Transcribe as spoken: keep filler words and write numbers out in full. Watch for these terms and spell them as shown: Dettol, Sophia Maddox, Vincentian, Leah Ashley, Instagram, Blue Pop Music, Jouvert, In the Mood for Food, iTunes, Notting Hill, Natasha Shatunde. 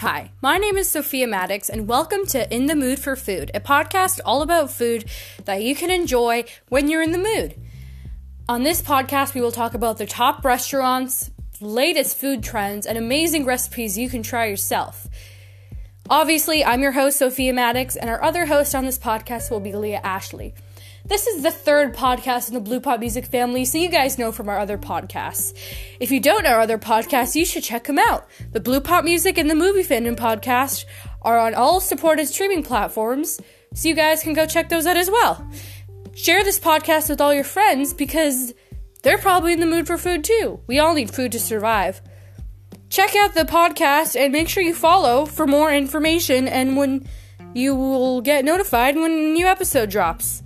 Hi, my name is Sophia Maddox, and welcome to In the Mood for Food, a podcast all about food that you can enjoy when you're in the mood. On this podcast, we will talk about the top restaurants, latest food trends, and amazing recipes you can try yourself. Obviously, I'm your host, Sophia Maddox, and our other host on this podcast will be Leah Ashley. This is the third podcast in the Blue Pop Music family, so you guys know from our other podcasts. If you don't know our other podcasts, you should check them out. The Blue Pop Music and the Movie Fandom podcast are on all supported streaming platforms, so you guys can go check those out as well. Share this podcast with all your friends because they're probably in the mood for food too. We all need food to survive. Check out the podcast and make sure you follow for more information and when you will get notified when a new episode drops.